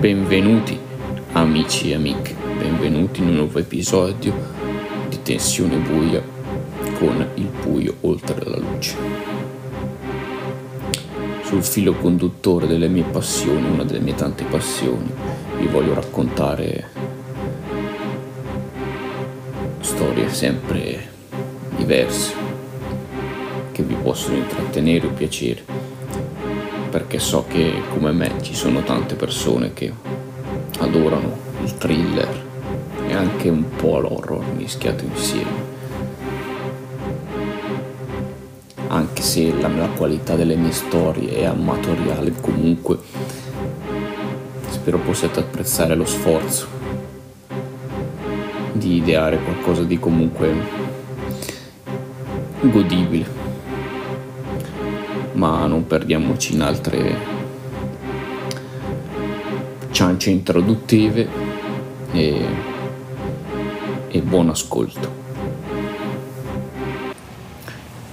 Benvenuti amici e amiche, benvenuti in un nuovo episodio di Tensione Buia con il buio oltre la luce. Sul filo conduttore delle mie passioni, una delle mie tante passioni, vi voglio raccontare storie sempre diverse che vi possono intrattenere o piacere, perché so che come me ci sono tante persone che adorano il thriller e anche un po' l'horror mischiato insieme, anche se la qualità delle mie storie è amatoriale. Comunque spero possiate apprezzare lo sforzo di ideare qualcosa di comunque godibile, ma non perdiamoci in altre ciance introduttive e buon ascolto.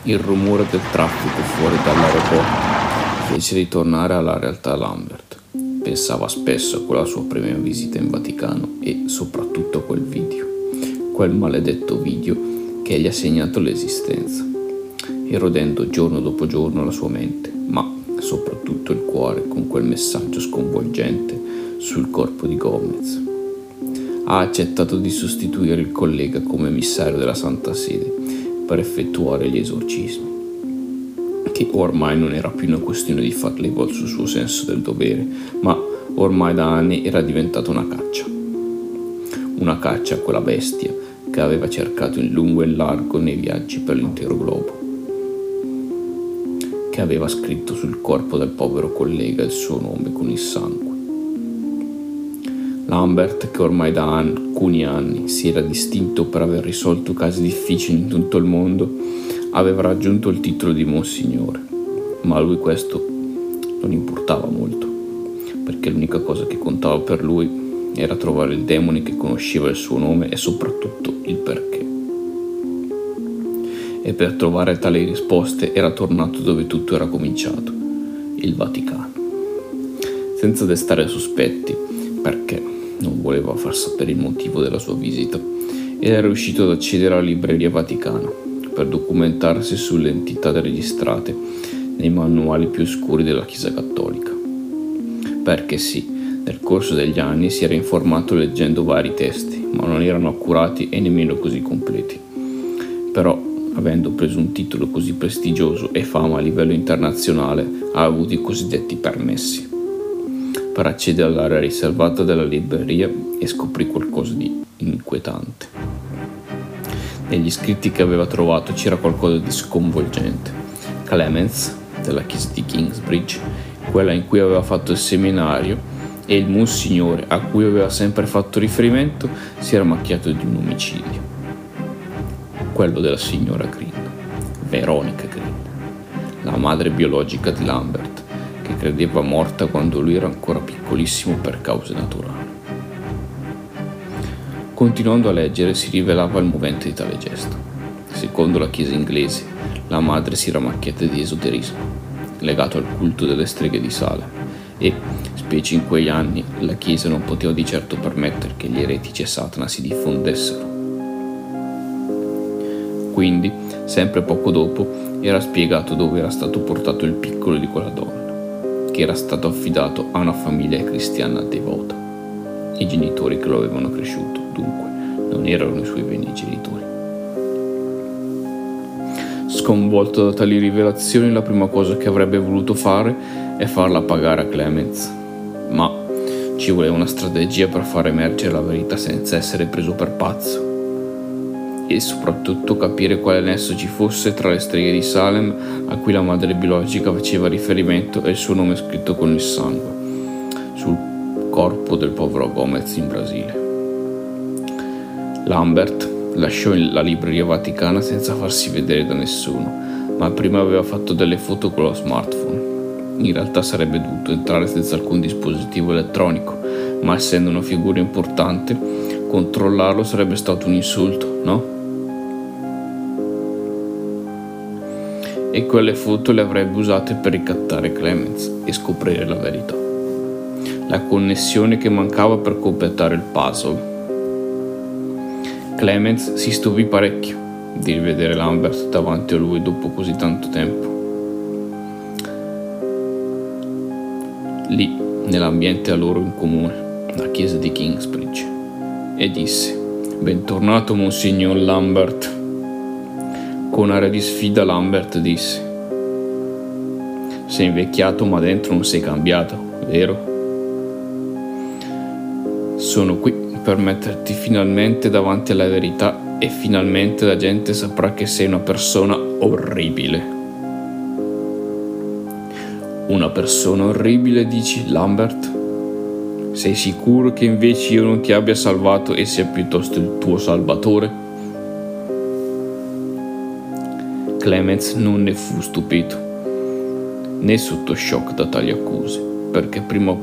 Il rumore del traffico fuori dall'aeroporto fece ritornare alla realtà Lambert. Pensava spesso a quella sua prima visita in Vaticano e soprattutto a quel video, quel maledetto video che gli ha segnato l'esistenza, erodendo giorno dopo giorno la sua mente, ma soprattutto il cuore, con quel messaggio sconvolgente sul corpo di Gomez. Ha accettato di sostituire il collega come emissario della Santa Sede per effettuare gli esorcismi, che ormai non era più una questione di far leva sul suo senso del dovere, ma ormai da anni era diventata una caccia a quella bestia che aveva cercato in lungo e in largo nei viaggi per l'intero globo, che aveva scritto sul corpo del povero collega il suo nome con il sangue. Lambert, che ormai da alcuni anni si era distinto per aver risolto casi difficili in tutto il mondo, aveva raggiunto il titolo di Monsignore, ma a lui questo non importava molto, perché l'unica cosa che contava per lui era trovare il demone che conosceva il suo nome e soprattutto il perché. E per trovare tali risposte era tornato dove tutto era cominciato, il Vaticano, senza destare sospetti, perché non voleva far sapere il motivo della sua visita, ed era riuscito ad accedere alla libreria Vaticana per documentarsi sulle entità registrate nei manuali più oscuri della Chiesa Cattolica, perché sì, nel corso degli anni si era informato leggendo vari testi, ma non erano accurati e nemmeno così completi. Però, avendo preso un titolo così prestigioso e fama a livello internazionale, ha avuto i cosiddetti permessi per accedere all'area riservata della libreria e scoprì qualcosa di inquietante. Negli scritti che aveva trovato c'era qualcosa di sconvolgente. Clemens, della chiesa di Kingsbridge, quella in cui aveva fatto il seminario, e il monsignore a cui aveva sempre fatto riferimento, si era macchiato di un omicidio, quello della signora Green, Veronica Green, la madre biologica di Lambert, che credeva morta quando lui era ancora piccolissimo per cause naturali. Continuando a leggere si rivelava il movente di tale gesto. Secondo la chiesa inglese, la madre si era macchiata di esoterismo, legato al culto delle streghe di Salem, e, specie in quegli anni, la chiesa non poteva di certo permettere che gli eretici e Satana si diffondessero. Quindi, sempre poco dopo, era spiegato dove era stato portato il piccolo di quella donna, che era stato affidato a una famiglia cristiana devota. I genitori che lo avevano cresciuto, dunque, non erano i suoi veri genitori. Sconvolto da tali rivelazioni, la prima cosa che avrebbe voluto fare è farla pagare a Clemens, ma ci voleva una strategia per far emergere la verità senza essere preso per pazzo, e soprattutto capire quale nesso ci fosse tra le streghe di Salem, a cui la madre biologica faceva riferimento, e il suo nome scritto con il sangue sul corpo del povero Gomez in Brasile. Lambert lasciò la libreria Vaticana senza farsi vedere da nessuno, ma prima aveva fatto delle foto con lo smartphone. In realtà sarebbe dovuto entrare senza alcun dispositivo elettronico, ma essendo una figura importante, controllarlo sarebbe stato un insulto, no? E quelle foto le avrebbe usate per ricattare Clemens e scoprire la verità. la connessione che mancava per completare il puzzle. Clemens si stupì parecchio di rivedere Lambert davanti a lui dopo così tanto tempo. Lì, nell'ambiente a loro in comune, la chiesa di Kingsbridge, e disse: «Bentornato, Monsignor Lambert». Con aria di sfida Lambert disse: «Sei invecchiato ma dentro non sei cambiato, vero? Sono qui per metterti finalmente davanti alla verità e finalmente la gente saprà che sei una persona orribile». «Una persona orribile, dici, Lambert? Sei sicuro che invece io non ti abbia salvato e sia piuttosto il tuo salvatore?» Clemens non ne fu stupito, né sotto shock da tali accuse, perché prima o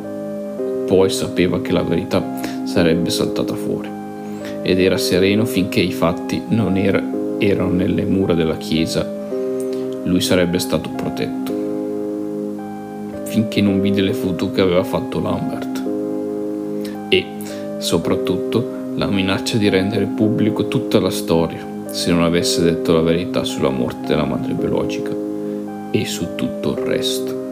poi sapeva che la verità sarebbe saltata fuori, ed era sereno finché i fatti non erano nelle mura della chiesa. Lui sarebbe stato protetto finché non vide le foto che aveva fatto Lambert e, soprattutto, la minaccia di rendere pubblico tutta la storia se non avesse detto la verità sulla morte della madre biologica e su tutto il resto.